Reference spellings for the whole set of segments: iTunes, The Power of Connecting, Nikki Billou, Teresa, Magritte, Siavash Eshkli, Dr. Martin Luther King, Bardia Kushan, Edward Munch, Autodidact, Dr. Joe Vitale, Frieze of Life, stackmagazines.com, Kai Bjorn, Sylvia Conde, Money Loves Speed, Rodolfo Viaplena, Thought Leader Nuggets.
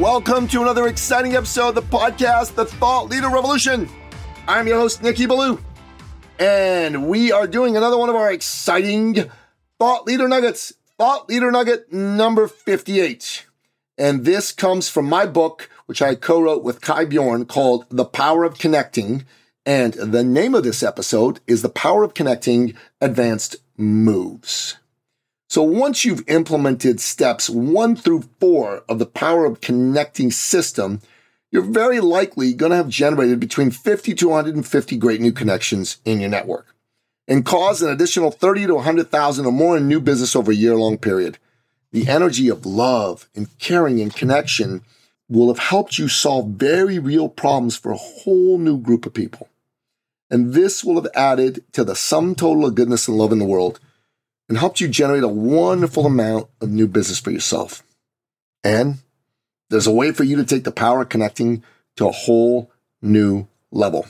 Welcome to another exciting episode of the podcast, The Thought Leader Revolution. I'm your host, Nikki Billou, and we are doing another one of our exciting Thought Leader Nuggets, Thought Leader Nugget number 58. And this comes from my book, which I co-wrote with Kai Bjorn, called The Power of Connecting. And the name of this episode is The Power of Connecting Advanced Moves. So once you've implemented steps 1 through 4 of the Power of Connecting system, you're very likely going to have generated between 50 to 150 great new connections in your network and cause an additional 30 to 100,000 or more in new business over a year-long period. The energy of love and caring and connection will have helped you solve very real problems for a whole new group of people. And this will have added to the sum total of goodness and love in the world, and helped you generate a wonderful amount of new business for yourself. And there's a way for you to take the power of connecting to a whole new level.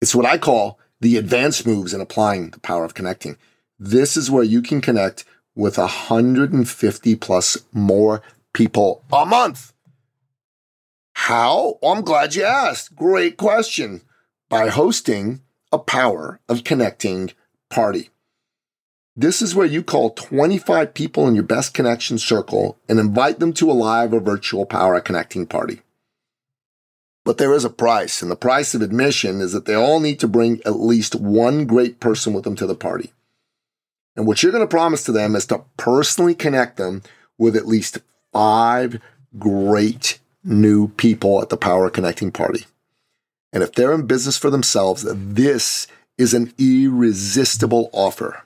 It's what I call the advanced moves in applying the power of connecting. This is where you can connect with 150 plus more people a month. How? I'm glad you asked. Great question. By hosting a Power of Connecting party. This is where you call 25 people in your best connection circle and invite them to a live or virtual Power of Connecting party. But there is a price, and the price of admission is that they all need to bring at least one great person with them to the party. And what you're going to promise to them is to personally connect them with at least 5 great new people at the Power of Connecting party. And if they're in business for themselves, this is an irresistible offer.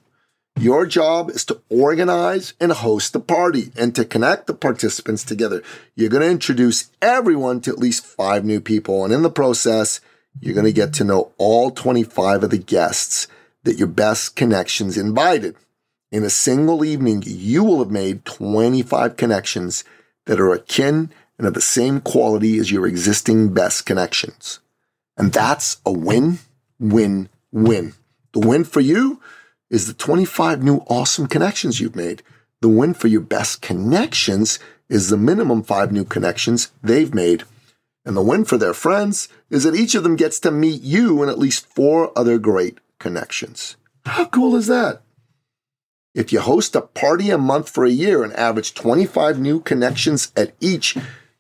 Your job is to organize and host the party and to connect the participants together. You're going to introduce everyone to at least 5 new people. And in the process, you're going to get to know all 25 of the guests that your best connections invited. In a single evening, you will have made 25 connections that are akin and of the same quality as your existing best connections. And that's a win, win, win. The win for you is the 25 new awesome connections you've made. The win for your best connections is the minimum 5 new connections they've made. And the win for their friends is that each of them gets to meet you and at least 4 other great connections. How cool is that? If you host a party a month for a year and average 25 new connections at each,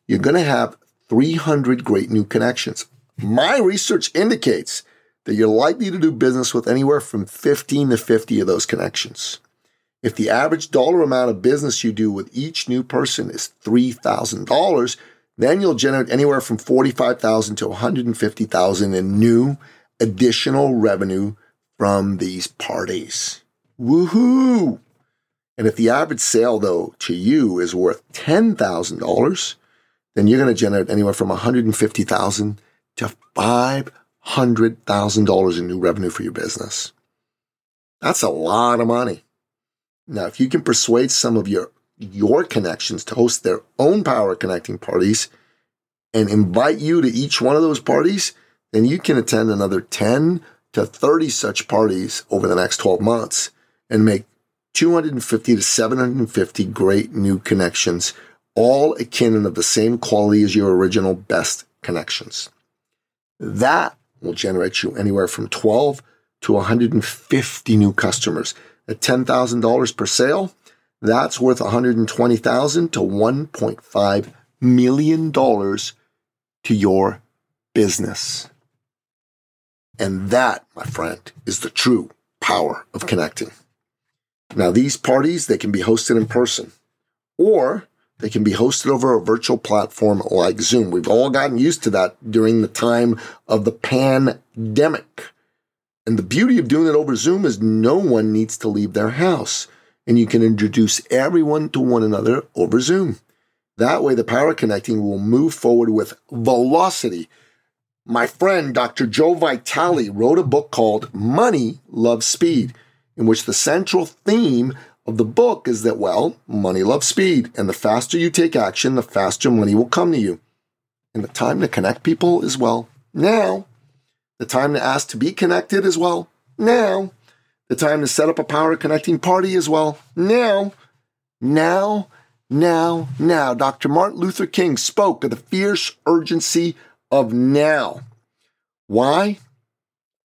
you're going to have 300 great new connections. My research indicates that you're likely to do business with anywhere from 15 to 50 of those connections. If the average dollar amount of business you do with each new person is $3,000, then you'll generate anywhere from $45,000 to $150,000 in new additional revenue from these parties. Woohoo! And if the average sale, though, to you is worth $10,000, then you're going to generate anywhere from $150,000 to $500,000 in new revenue for your business. That's a lot of money. Now, if you can persuade some of your connections to host their own Power of Connecting parties and invite you to each one of those parties, then you can attend another 10 to 30 such parties over the next 12 months and make 250 to 750 great new connections, all akin and of the same quality as your original best connections. That will generate you anywhere from 12 to 150 new customers. At $10,000 per sale, that's worth $120,000 to $1.5 million to your business. And that, my friend, is the true power of connecting. Now, these parties, they can be hosted in person, or they can be hosted over a virtual platform like Zoom. We've all gotten used to that during the time of the pandemic. And the beauty of doing it over Zoom is no one needs to leave their house, and you can introduce everyone to one another over Zoom. That way, the power of connecting will move forward with velocity. My friend, Dr. Joe Vitale, wrote a book called Money Loves Speed, in which the central theme of the book is that, well, money loves speed, and the faster you take action, the faster money will come to you. And the time to connect people is, well, now. The time to ask to be connected is, well, now. The time to set up a power of connecting party is, well, now. Now. Dr. Martin Luther King spoke of the fierce urgency of now. Why?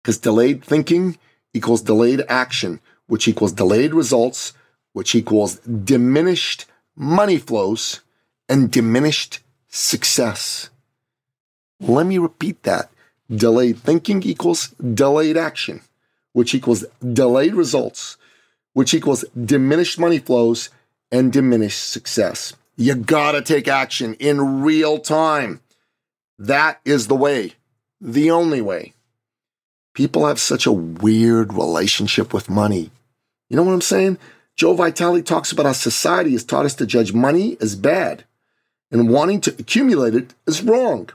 Because delayed thinking equals delayed action, which equals delayed results, which equals diminished money flows and diminished success. Let me repeat that. Delayed thinking equals delayed action, which equals delayed results, which equals diminished money flows and diminished success. You gotta take action in real time. That is the way, the only way. People have such a weird relationship with money. You know what I'm saying? Joe Vitale talks about how society has taught us to judge money as bad and wanting to accumulate it is wrong.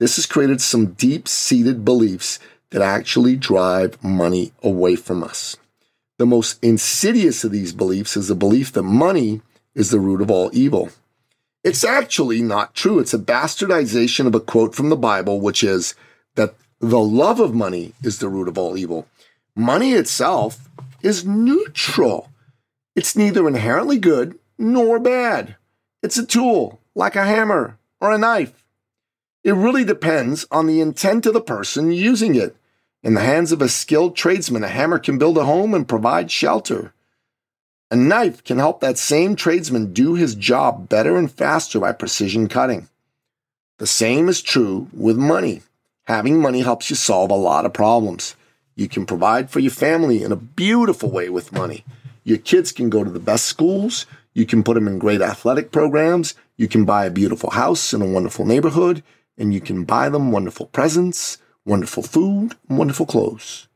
This has created some deep-seated beliefs that actually drive money away from us. The most insidious of these beliefs is the belief that money is the root of all evil. It's actually not true. It's a bastardization of a quote from the Bible, which is that the love of money is the root of all evil. Money itself is neutral. It's neither inherently good nor bad. It's a tool, like a hammer or a knife. It really depends on the intent of the person using it. In the hands of a skilled tradesman, a hammer can build a home and provide shelter. A knife can help that same tradesman do his job better and faster by precision cutting. The same is true with money. Having money helps you solve a lot of problems. You can provide for your family in a beautiful way with money. Your kids can go to the best schools. You can put them in great athletic programs. You can buy a beautiful house in a wonderful neighborhood, and you can buy them wonderful presents, wonderful food, and wonderful clothes.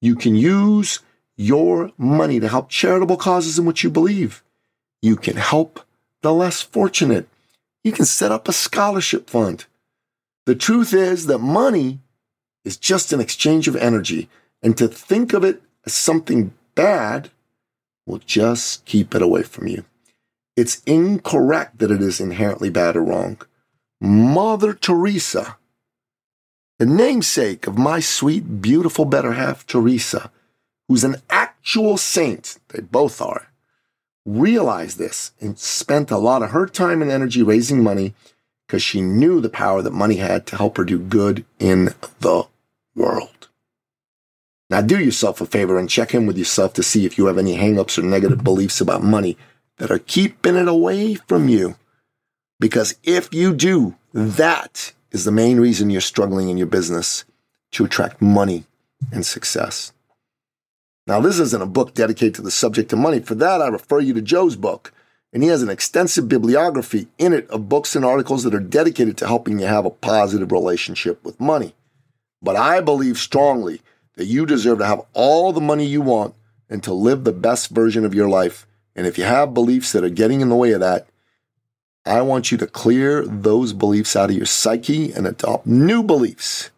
You can use your money to help charitable causes in which you believe. You can help the less fortunate. You can set up a scholarship fund. The truth is that money is just an exchange of energy, and to think of it as something bad will just keep it away from you. It's incorrect that it is inherently bad or wrong. Mother Teresa, the namesake of my sweet, beautiful better half, Teresa, who's an actual saint, they both are, realized this and spent a lot of her time and energy raising money because she knew the power that money had to help her do good in the world. Now do yourself a favor and check in with yourself to see if you have any hang-ups or negative beliefs about money that are keeping it away from you. Because if you do, that is the main reason you're struggling in your business to attract money and success. Now, this isn't a book dedicated to the subject of money. For that, I refer you to Joe's book. And he has an extensive bibliography in it of books and articles that are dedicated to helping you have a positive relationship with money. But I believe strongly that you deserve to have all the money you want and to live the best version of your life. And if you have beliefs that are getting in the way of that, I want you to clear those beliefs out of your psyche and adopt new beliefs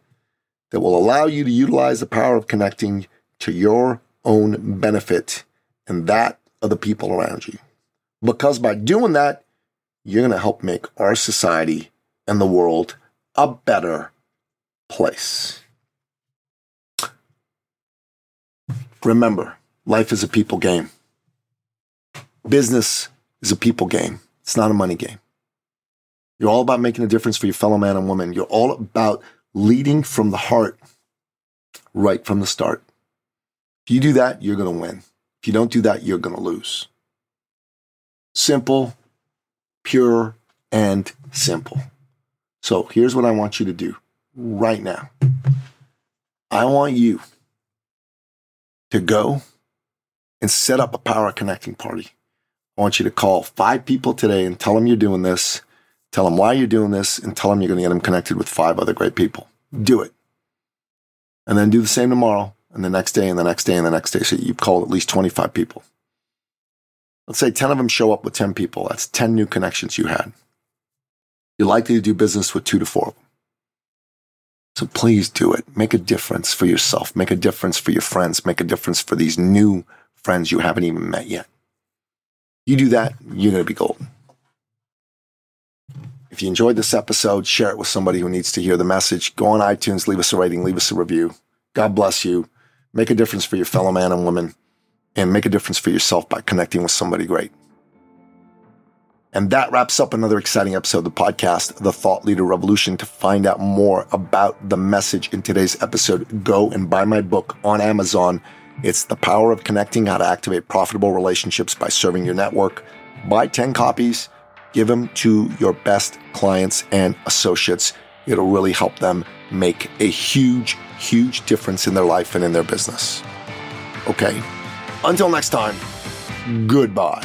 that will allow you to utilize the power of connecting to your own benefit and that of the people around you. Because by doing that, you're going to help make our society and the world a better place. Remember, life is a people game. Business is a people game. It's not a money game. You're all about making a difference for your fellow man and woman. You're all about leading from the heart right from the start. If you do that, you're going to win. If you don't do that, you're going to lose. Simple, pure, and simple. So here's what I want you to do right now. I want you to go and set up a power connecting party. I want you to call 5 people today and tell them you're doing this, tell them why you're doing this, and tell them you're going to get them connected with 5 other great people. Do it. And then do the same tomorrow, and the next day, and the next day, and the next day. So you've called at least 25 people. Let's say 10 of them show up with 10 people. That's 10 new connections you had. you're likely to do business with 2 to 4. So please do it. Make a difference for yourself. Make a difference for your friends. Make a difference for these new friends you haven't even met yet. You do that, you're going to be golden. If you enjoyed this episode, share it with somebody who needs to hear the message. Go on iTunes, leave us a rating, leave us a review. God bless you. Make a difference for your fellow man and woman, and make a difference for yourself by connecting with somebody great. And that wraps up another exciting episode of the podcast, The Thought Leader Revolution. To find out more about the message in today's episode, go and buy my book on Amazon. It's The Power of Connecting, How to Activate Profitable Relationships by Serving Your Network. Buy 10 copies, give them to your best clients and associates. It'll really help them make a huge, huge difference in their life and in their business. Okay, until next time, goodbye.